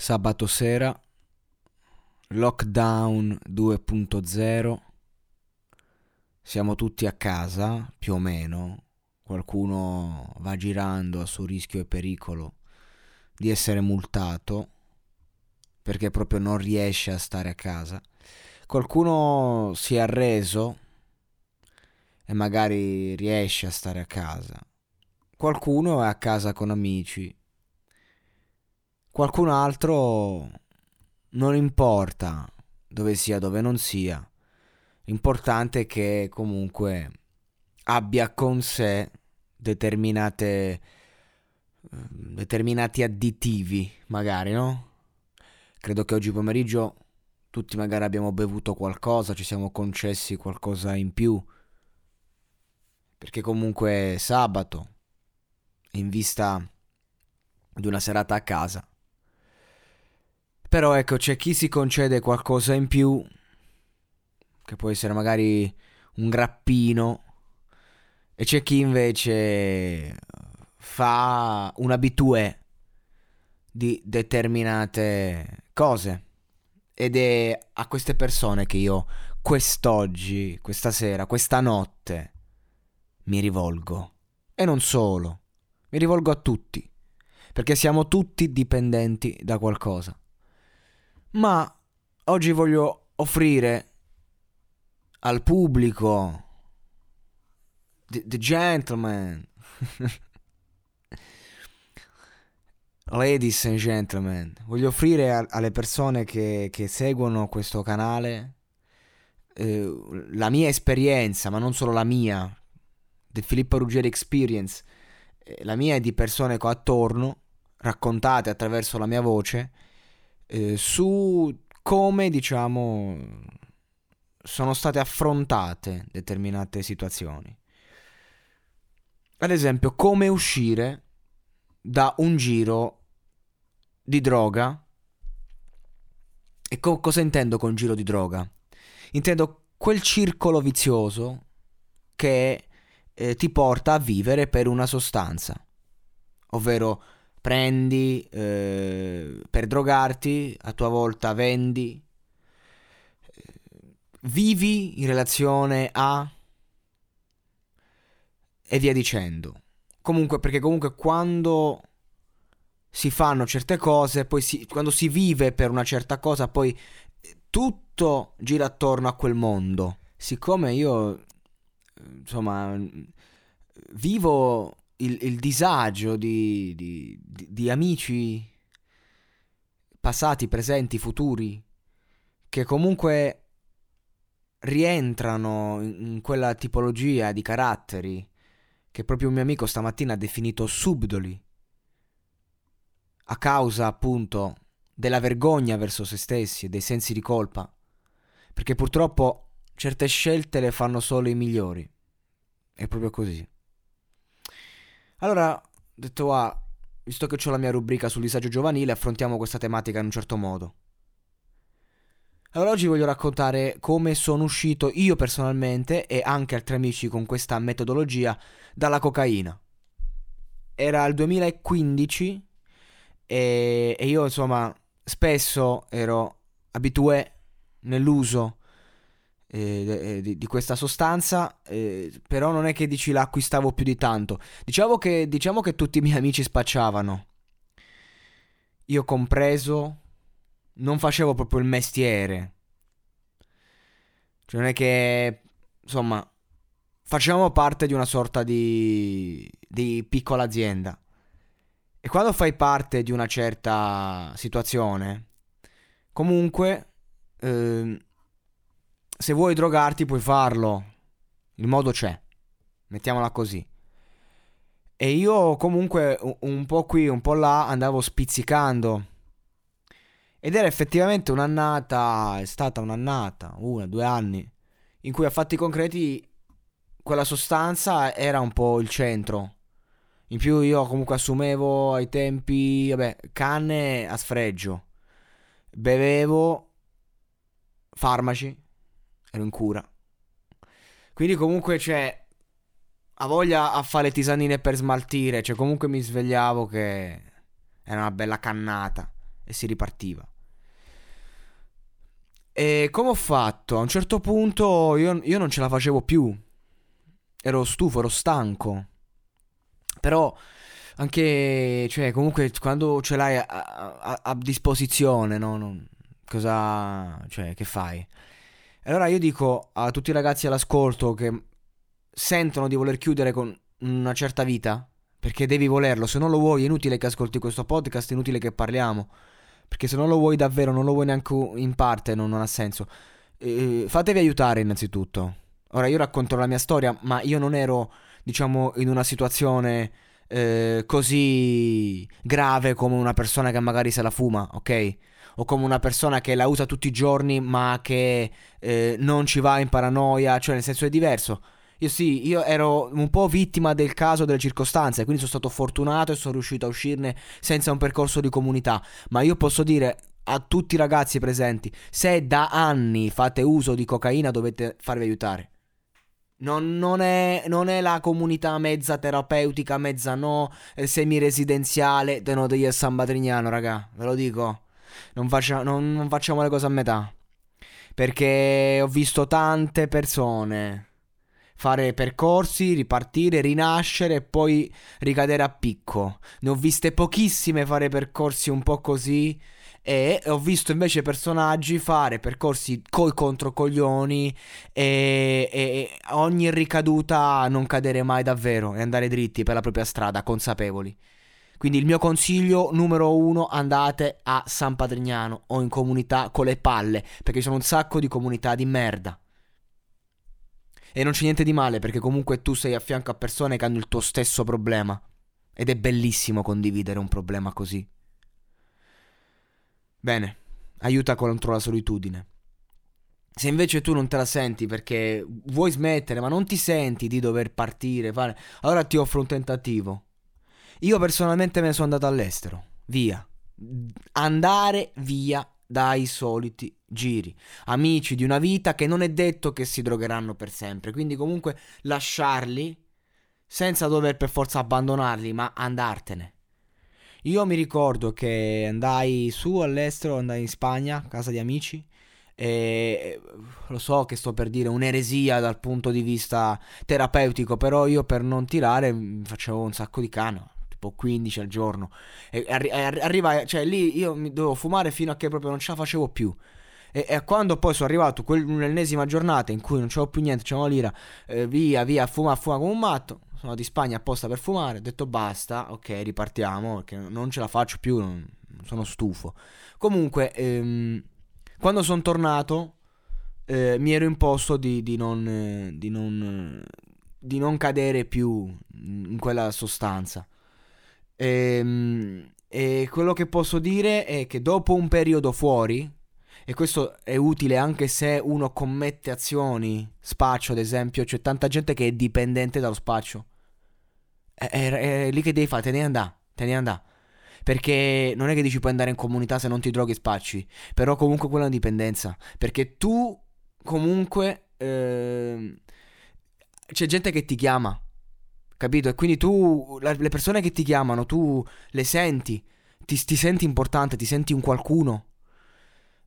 Sabato sera, lockdown 2.0, siamo tutti a casa, più o meno. Qualcuno va girando a suo rischio e pericolo di essere multato, perché proprio non riesce a stare a casa. Qualcuno si è arreso e magari riesce a stare a casa. Qualcuno è a casa con amici. Qualcun altro non importa dove sia, dove non sia. L'importante è che comunque abbia con sé determinati additivi, magari, no? Credo che oggi pomeriggio tutti magari abbiamo bevuto qualcosa, ci siamo concessi qualcosa in più, perché comunque è sabato, in vista di una serata a casa. Però ecco, c'è chi si concede qualcosa in più, che può essere magari un grappino, e c'è chi invece fa un habitué di determinate cose, ed è a queste persone che io quest'oggi, questa sera, questa notte mi rivolgo. E non solo, mi rivolgo a tutti, perché siamo tutti dipendenti da qualcosa. Ma oggi voglio offrire al pubblico, the gentleman ladies and gentlemen, voglio offrire alle persone che seguono questo canale la mia esperienza, ma non solo la mia, The Filippo Ruggeri Experience, la mia è di persone che ho attorno, raccontate attraverso la mia voce, su come, diciamo, sono state affrontate determinate situazioni. Ad esempio, come uscire da un giro di droga. E cosa intendo con giro di droga? Intendo quel circolo vizioso che ti porta a vivere per una sostanza, ovvero prendi per drogarti, a tua volta vendi, vivi in relazione a, e via dicendo. Comunque, perché comunque quando si fanno certe cose, poi quando si vive per una certa cosa, poi tutto gira attorno a quel mondo. Siccome io, insomma, vivo il disagio di amici passati, presenti, futuri, che comunque rientrano in quella tipologia di caratteri che proprio un mio amico stamattina ha definito subdoli, a causa appunto della vergogna verso se stessi e dei sensi di colpa, perché purtroppo certe scelte le fanno solo i migliori, è proprio così. Allora ho detto, visto che ho la mia rubrica sul disagio giovanile, affrontiamo questa tematica in un certo modo. Allora oggi voglio raccontare come sono uscito io personalmente e anche altri amici con questa metodologia dalla cocaina. Era il 2015 e io insomma spesso ero abitué nell'uso di questa sostanza, però non è che dici la acquistavo più di tanto. Diciamo che tutti i miei amici spacciavano, io compreso. Non facevo proprio il mestiere, cioè non è che, insomma, facevamo parte di una sorta di piccola azienda, e quando fai parte di una certa situazione comunque se vuoi drogarti puoi farlo, il modo c'è, mettiamola così. E io comunque un po' qui un po' là andavo spizzicando. Ed era effettivamente un'annata, è stata un'annata, 1-2 anni, in cui a fatti concreti quella sostanza era un po' il centro. In più io comunque assumevo ai tempi, canne a sfregio, bevevo farmaci, ero in cura. Quindi comunque a voglia a fare le tisanine per smaltire, comunque mi svegliavo che era una bella cannata. E si ripartiva. E come ho fatto? A un certo punto io non ce la facevo più. Ero stufo, ero stanco. Però anche, comunque quando ce l'hai a disposizione, no? Cosa, che fai? E allora io dico a tutti i ragazzi all'ascolto che sentono di voler chiudere con una certa vita, perché devi volerlo. Se non lo vuoi è inutile che ascolti questo podcast, è inutile che parliamo. Perché se non lo vuoi davvero, non lo vuoi neanche in parte, non ha senso. Fatevi aiutare innanzitutto. Ora io racconto la mia storia, ma io non ero, in una situazione così grave come una persona che magari se la fuma, ok? O come una persona che la usa tutti i giorni ma che non ci va in paranoia, nel senso è diverso. Io ero un po' vittima del caso, delle circostanze, quindi sono stato fortunato e sono riuscito a uscirne senza un percorso di comunità. Ma io posso dire a tutti i ragazzi presenti, se da anni fate uso di cocaina dovete farvi aiutare. Non è la comunità mezza terapeutica, mezza no, semiresidenziale di San Patrignano, raga, ve lo dico. Non facciamo le cose a metà, perché ho visto tante persone fare percorsi, ripartire, rinascere e poi ricadere a picco. Ne ho viste pochissime fare percorsi un po' così, e ho visto invece personaggi fare percorsi coi controcoglioni e ogni ricaduta non cadere mai davvero e andare dritti per la propria strada, consapevoli. Quindi il mio consiglio numero 1, andate a San Patrignano o in comunità con le palle, perché ci sono un sacco di comunità di merda. E non c'è niente di male, perché comunque tu sei a fianco a persone che hanno il tuo stesso problema. Ed è bellissimo condividere un problema così. Bene, aiuta contro la solitudine. Se invece tu non te la senti perché vuoi smettere, ma non ti senti di dover partire, allora ti offro un tentativo. Io personalmente me ne sono andato all'estero. Via. Andare via dai soliti giri, amici di una vita che non è detto che si drogheranno per sempre, quindi comunque lasciarli senza dover per forza abbandonarli, ma andartene. Io mi ricordo che andai su all'estero, andai in Spagna, casa di amici, e lo so che sto per dire un'eresia dal punto di vista terapeutico, però io per non tirare facevo un sacco di canna, tipo 15 al giorno, e arrivai, lì io mi dovevo fumare fino a che proprio non ce la facevo più. E quando poi sono arrivato un'ennesima giornata in cui non c'avevo più niente, c'avevo lira, via fuma come un matto, sono andato in Spagna apposta per fumare, ho detto basta, ok, ripartiamo perché non ce la faccio più, sono stufo. Comunque quando sono tornato mi ero imposto di non cadere più in quella sostanza. E quello che posso dire è che dopo un periodo fuori, e questo è utile anche se uno commette azioni, spaccio ad esempio, c'è tanta gente che è dipendente dallo spaccio, è lì che devi fare, te ne andà, Perché non è che dici puoi andare in comunità se non ti droghi e spacci, però comunque quella è una dipendenza, perché tu comunque c'è gente che ti chiama, capito? E quindi tu le persone che ti chiamano tu le senti, ti senti importante, ti senti un qualcuno,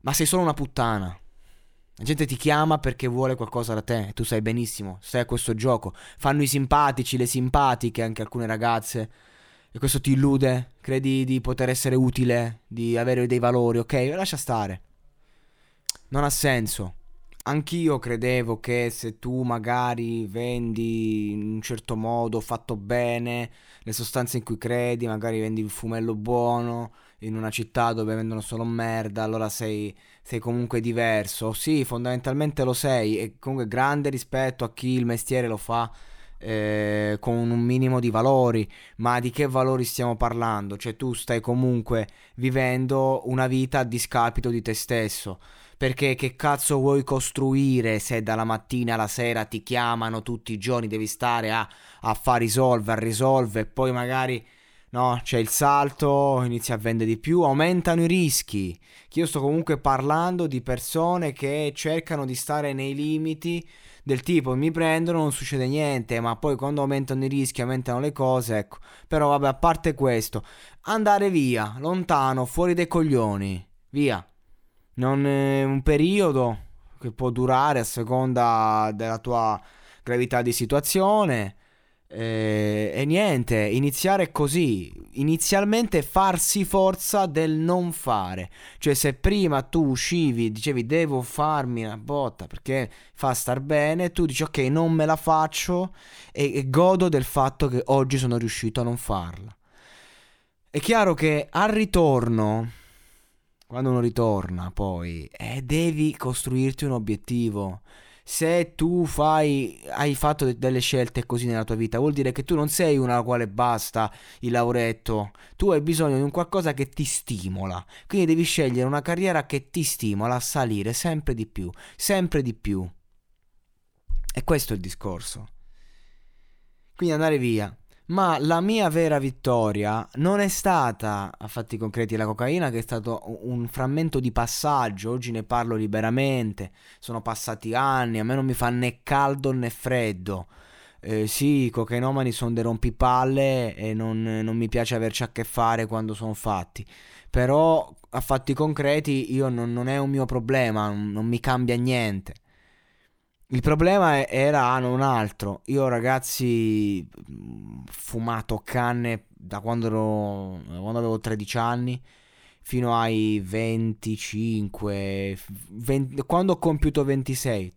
ma sei solo una puttana. La gente ti chiama perché vuole qualcosa da te, tu sai benissimo, stai a questo gioco. Fanno i simpatici, le simpatiche, anche alcune ragazze, e questo ti illude, credi di poter essere utile, di avere dei valori, ok? Lascia stare, non ha senso. Anch'io credevo che se tu magari vendi in un certo modo, fatto bene, le sostanze in cui credi, magari vendi il fumello buono in una città dove vendono solo merda, allora sei comunque diverso. Sì, fondamentalmente lo sei, e comunque grande rispetto a chi il mestiere lo fa con un minimo di valori. Ma di che valori stiamo parlando? Cioè tu stai comunque vivendo una vita a discapito di te stesso. Perché che cazzo vuoi costruire se dalla mattina alla sera ti chiamano tutti i giorni, devi stare a fare risolve, a risolve, e poi magari no, c'è il salto, inizia a vendere di più, aumentano i rischi. Io sto comunque parlando di persone che cercano di stare nei limiti del tipo mi prendono, non succede niente, ma poi quando aumentano i rischi, aumentano le cose, ecco. Però vabbè, a parte questo, andare via, lontano, fuori dai coglioni, via. Non è un periodo che può durare a seconda della tua gravità di situazione, e niente, iniziare così, inizialmente farsi forza del non fare. Cioè se prima tu uscivi, dicevi devo farmi una botta perché fa star bene, tu dici ok, non me la faccio e godo del fatto che oggi sono riuscito a non farla. È chiaro che al ritorno, quando uno ritorna poi, devi costruirti un obiettivo. Se tu hai fatto delle scelte così nella tua vita, vuol dire che tu non sei una quale basta il lauretto. Tu hai bisogno di un qualcosa che ti stimola. Quindi devi scegliere una carriera che ti stimola a salire sempre di più, sempre di più. E questo è il discorso. Quindi andare via. Ma la mia vera vittoria non è stata a fatti concreti la cocaina, che è stato un frammento di passaggio. Oggi ne parlo liberamente, sono passati anni, a me non mi fa né caldo né freddo. Sì, i cocainomani sono dei rompipalle e non mi piace averci a che fare quando sono fatti. Però a fatti concreti io non è un mio problema, non mi cambia niente. Il problema era un altro. Io, ragazzi, fumato canne da quando avevo 13 anni fino ai 25, quando ho compiuto 26,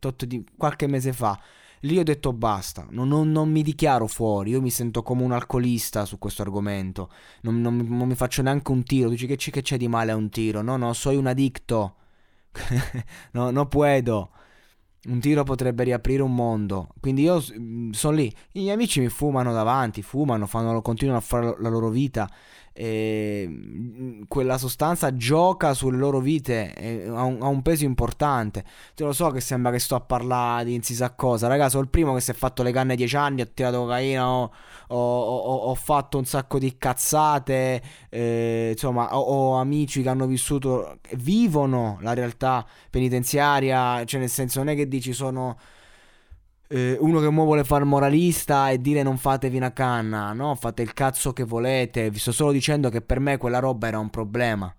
qualche mese fa. Lì ho detto basta, non mi dichiaro fuori, io mi sento come un alcolista su questo argomento. Non mi faccio neanche un tiro. Dici che c'è di male a un tiro? No, sono un addicto. No puedo. Un tiro potrebbe riaprire un mondo. Quindi io sono lì, i miei amici mi fumano davanti, continuano a fare la loro vita, e quella sostanza gioca sulle loro vite, ha un peso importante. Te lo so che sembra che sto a parlare di si sa cosa. Raga, sono il primo che si è fatto le canne 10 anni, ho tirato cocaina, ho fatto un sacco di cazzate, insomma ho amici che hanno vissuto, vivono la realtà penitenziaria. Cioè nel senso, non è che dici sono uno che mo vuole far moralista e dire non fatevi una canna, no, fate il cazzo che volete. Vi sto solo dicendo che per me quella roba era un problema.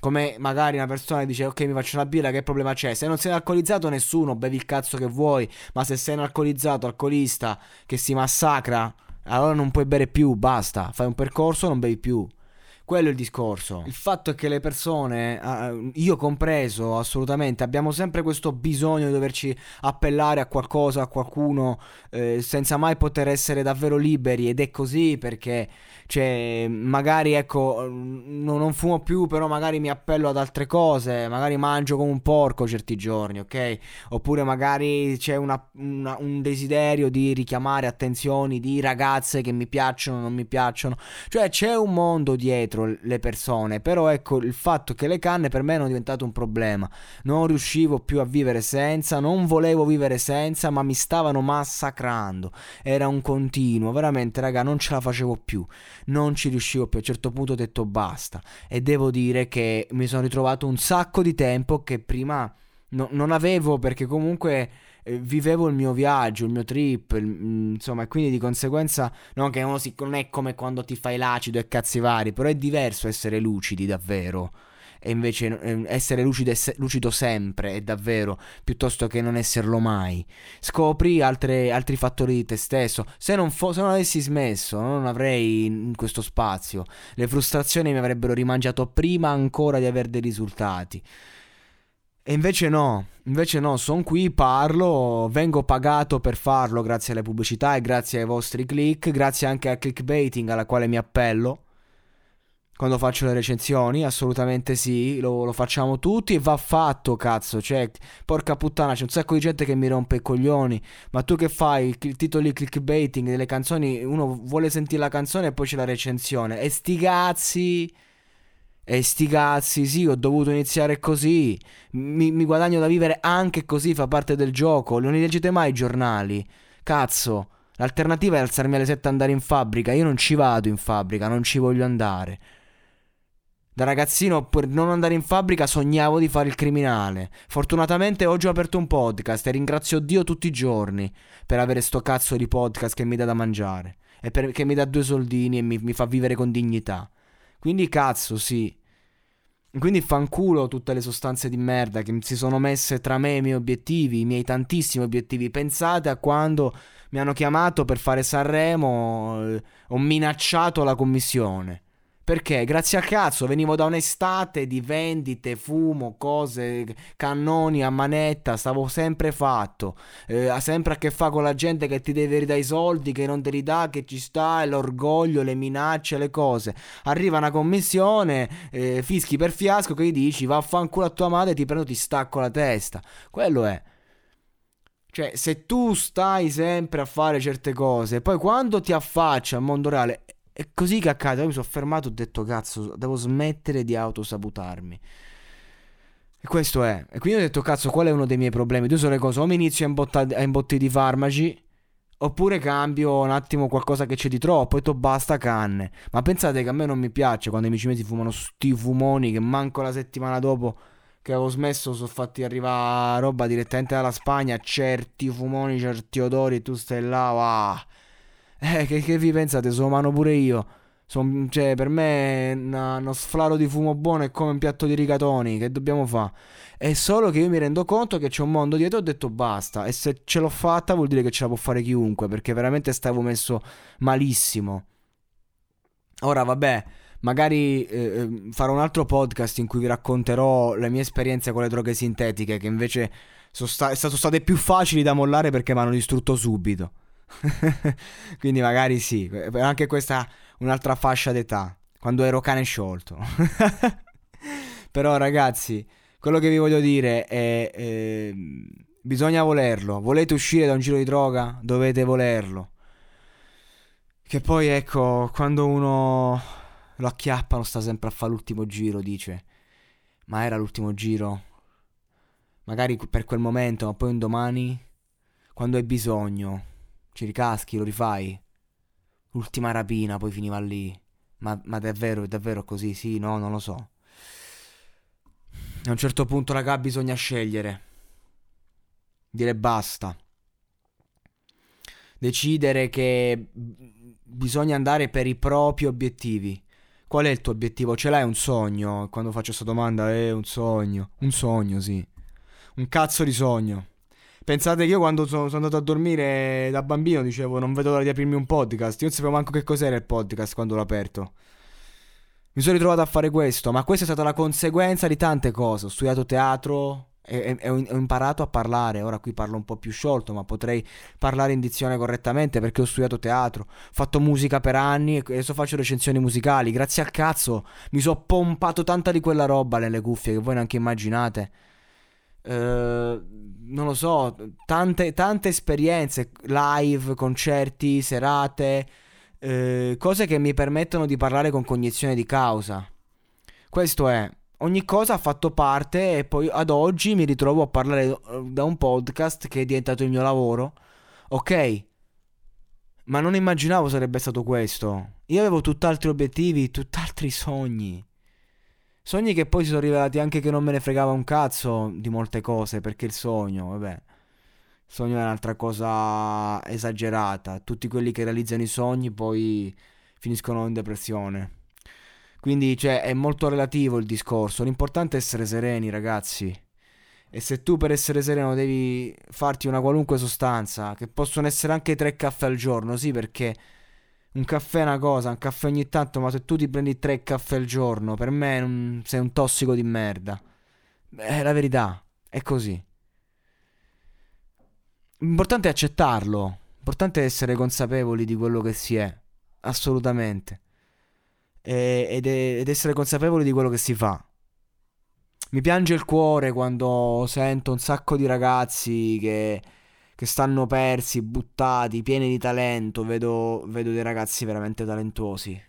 Come magari una persona dice ok, mi faccio una birra, che problema c'è? Se non sei alcolizzato, nessuno, bevi il cazzo che vuoi. Ma se sei un alcolizzato, alcolista, che si massacra, allora non puoi bere più, basta, fai un percorso, non bevi più. Quello è il discorso. Il fatto è che le persone, io compreso, assolutamente, abbiamo sempre questo bisogno di doverci appellare a qualcosa, a qualcuno, senza mai poter essere davvero liberi. Ed è così perché, cioè, magari ecco, non fumo più, però magari mi appello ad altre cose, magari mangio come un porco certi giorni, ok? Oppure magari c'è un desiderio di richiamare attenzioni di ragazze che mi piacciono, non mi piacciono. Cioè c'è un mondo dietro. contro le persone, però ecco il fatto che le canne per me erano diventate un problema, non riuscivo più a vivere senza, non volevo vivere senza, ma mi stavano massacrando, era un continuo, veramente raga non ce la facevo più, non ci riuscivo più, a un certo punto ho detto basta, e devo dire che mi sono ritrovato un sacco di tempo che prima non avevo, perché comunque vivevo il mio viaggio, il mio trip, insomma, e quindi di conseguenza non che uno si, non è come quando ti fai l'acido e cazzi vari, però è diverso essere lucidi davvero, e invece essere lucido sempre è davvero, piuttosto che non esserlo mai. Scopri altri fattori di te stesso. Se non avessi smesso non avrei in questo spazio, le frustrazioni mi avrebbero rimangiato prima ancora di avere dei risultati. E invece no, sono qui, parlo, vengo pagato per farlo grazie alle pubblicità e grazie ai vostri click, grazie anche al clickbaiting alla quale mi appello quando faccio le recensioni, assolutamente sì, lo facciamo tutti e va fatto, cazzo, cioè, porca puttana, c'è un sacco di gente che mi rompe i coglioni, ma tu che fai, titoli clickbaiting delle canzoni, uno vuole sentire la canzone e poi c'è la recensione, e sti cazzi, sì, ho dovuto iniziare così, mi guadagno da vivere anche così, fa parte del gioco, non li leggete mai i giornali, cazzo, l'alternativa è alzarmi alle 7 e andare in fabbrica, io non ci vado in fabbrica, non ci voglio andare. Da ragazzino per non andare in fabbrica sognavo di fare il criminale. Fortunatamente oggi ho aperto un podcast e ringrazio Dio tutti i giorni per avere sto cazzo di podcast che mi dà da mangiare e che mi dà 2 soldini e mi fa vivere con dignità. Quindi cazzo, sì. Quindi fanculo tutte le sostanze di merda che si sono messe tra me e i miei obiettivi, i miei tantissimi obiettivi. Pensate a quando mi hanno chiamato per fare Sanremo, ho minacciato la commissione. Perché? Grazie a cazzo, venivo da un'estate di vendite, fumo, cose, cannoni a manetta, stavo sempre fatto, ha sempre a che fare con la gente che ti deve ridare i soldi, che non te li dà, che ci sta, l'orgoglio, le minacce, le cose. Arriva una commissione, fischi per fiasco, che gli dici vaffanculo a tua madre, ti prendo, ti stacco la testa. Quello è. Cioè, se tu stai sempre a fare certe cose, poi quando ti affaccia al mondo reale è così che accade. Io mi sono fermato e ho detto cazzo, devo smettere di autosabotarmi, e questo è. E quindi ho detto cazzo, qual è uno dei miei problemi? 2 sono le cose, o mi inizio a imbottire di farmaci, oppure cambio un attimo qualcosa che c'è di troppo, e to basta canne. Ma pensate che a me non mi piace quando i miei cinesi fumano sti fumoni che manco la settimana dopo che avevo smesso sono fatti arrivare roba direttamente dalla Spagna, certi fumoni, certi odori, tu stai là, va. Che vi pensate? Sono umano pure io. Cioè, per me uno sflaro di fumo buono è come un piatto di rigatoni. Che dobbiamo fare? È solo che io mi rendo conto che c'è un mondo dietro, ho detto basta. E se ce l'ho fatta vuol dire che ce la può fare chiunque, perché veramente stavo messo malissimo. Ora vabbè, magari farò un altro podcast in cui vi racconterò le mie esperienze con le droghe sintetiche, che invece sono state più facili da mollare perché mi hanno distrutto subito. Quindi magari sì, anche questa un'altra fascia d'età, quando ero cane sciolto. Però ragazzi, quello che vi voglio dire è bisogna volerlo. Volete uscire da un giro di droga? Dovete volerlo. Che poi ecco, quando uno lo acchiappano sta sempre a fare l'ultimo giro, dice ma era l'ultimo giro, magari per quel momento, ma poi un domani quando hai bisogno ci ricaschi, lo rifai. L'ultima rapina poi finiva lì. Ma davvero, è davvero così? Sì, no, non lo so. A un certo punto, raga, bisogna scegliere. Dire basta. Decidere che bisogna andare per i propri obiettivi. Qual è il tuo obiettivo? Ce l'hai un sogno? Quando faccio questa domanda, un sogno. Un sogno, sì. Un cazzo di sogno. Pensate che io quando sono andato a dormire da bambino dicevo non vedo l'ora di aprirmi un podcast. Io non sapevo manco che cos'era il podcast quando l'ho aperto. Mi sono ritrovato a fare questo, ma questa è stata la conseguenza di tante cose. Ho studiato teatro e ho imparato a parlare. Ora qui parlo un po' più sciolto, ma potrei parlare in dizione correttamente perché ho studiato teatro. Ho fatto musica per anni e adesso faccio recensioni musicali. Grazie al cazzo mi sono pompato tanta di quella roba nelle cuffie che voi neanche immaginate. Non lo so, tante esperienze, live, concerti, serate, cose che mi permettono di parlare con cognizione di causa. Questo è, ogni cosa ha fatto parte e poi ad oggi mi ritrovo a parlare da un podcast che è diventato il mio lavoro. Ok, ma non immaginavo sarebbe stato questo. Io avevo tutt'altri obiettivi, tutt'altri sogni. Sogni che poi si sono rivelati anche che non me ne fregava un cazzo di molte cose, perché il sogno, vabbè, il sogno è un'altra cosa esagerata. Tutti quelli che realizzano i sogni poi finiscono in depressione. Quindi, cioè, è molto relativo il discorso. L'importante è essere sereni, ragazzi. E se tu per essere sereno devi farti una qualunque sostanza, che possono essere anche 3 caffè al giorno, sì, perché un caffè è una cosa, un caffè ogni tanto, ma se tu ti prendi 3 caffè al giorno, per me sei un tossico di merda. È la verità, è così. L'importante è accettarlo, l'importante è essere consapevoli di quello che si è, assolutamente, ed essere consapevoli di quello che si fa. Mi piange il cuore quando sento un sacco di ragazzi che stanno persi, buttati, pieni di talento. Vedo dei ragazzi veramente talentuosi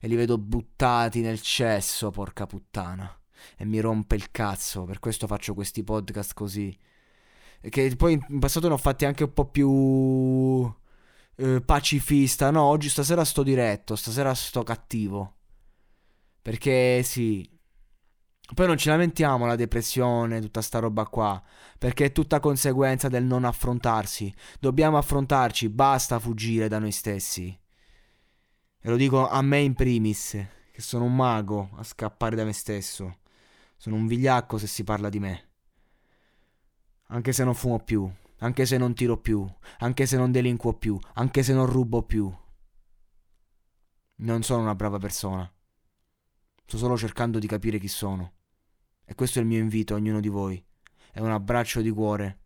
e li vedo buttati nel cesso, porca puttana, e mi rompe il cazzo. Per questo faccio questi podcast così, che poi in passato ne ho fatti anche un po' più pacifista. No, oggi stasera sto diretto, stasera sto cattivo, perché sì. Poi non ci lamentiamo la depressione, tutta sta roba qua, perché è tutta conseguenza del non affrontarsi. Dobbiamo affrontarci, basta fuggire da noi stessi. E lo dico a me in primis, che sono un mago a scappare da me stesso. Sono un vigliacco se si parla di me. Anche se non fumo più, anche se non tiro più, anche se non delinquo più, anche se non rubo più. Non sono una brava persona. Sto solo cercando di capire chi sono. E questo è il mio invito a ognuno di voi. È un abbraccio di cuore,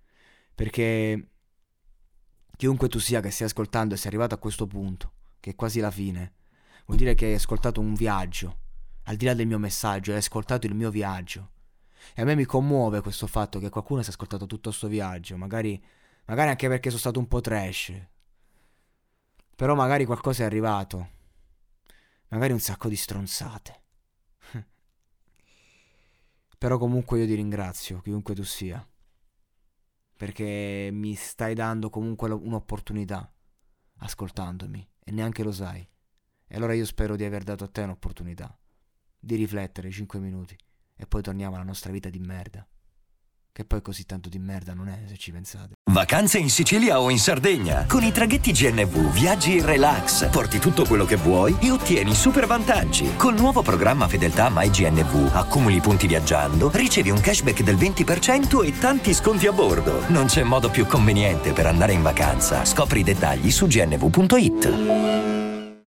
perché chiunque tu sia che stia ascoltando e sia arrivato a questo punto, che è quasi la fine, vuol dire che hai ascoltato un viaggio. Al di là del mio messaggio, hai ascoltato il mio viaggio. E a me mi commuove questo fatto che qualcuno si è ascoltato tutto sto viaggio. Magari anche perché sono stato un po' trash, però magari qualcosa è arrivato. Magari un sacco di stronzate. Però comunque io ti ringrazio, chiunque tu sia, perché mi stai dando comunque un'opportunità ascoltandomi, e neanche lo sai. E allora io spero di aver dato a te un'opportunità di riflettere 5 minuti e poi torniamo alla nostra vita di merda, che poi così tanto di merda non è, se ci pensate. Vacanze in Sicilia o in Sardegna? Con i traghetti GNV viaggi in relax, porti tutto quello che vuoi e ottieni super vantaggi. Col nuovo programma Fedeltà MyGNV accumuli punti viaggiando, ricevi un cashback del 20% e tanti sconti a bordo. Non c'è modo più conveniente per andare in vacanza. Scopri i dettagli su gnv.it.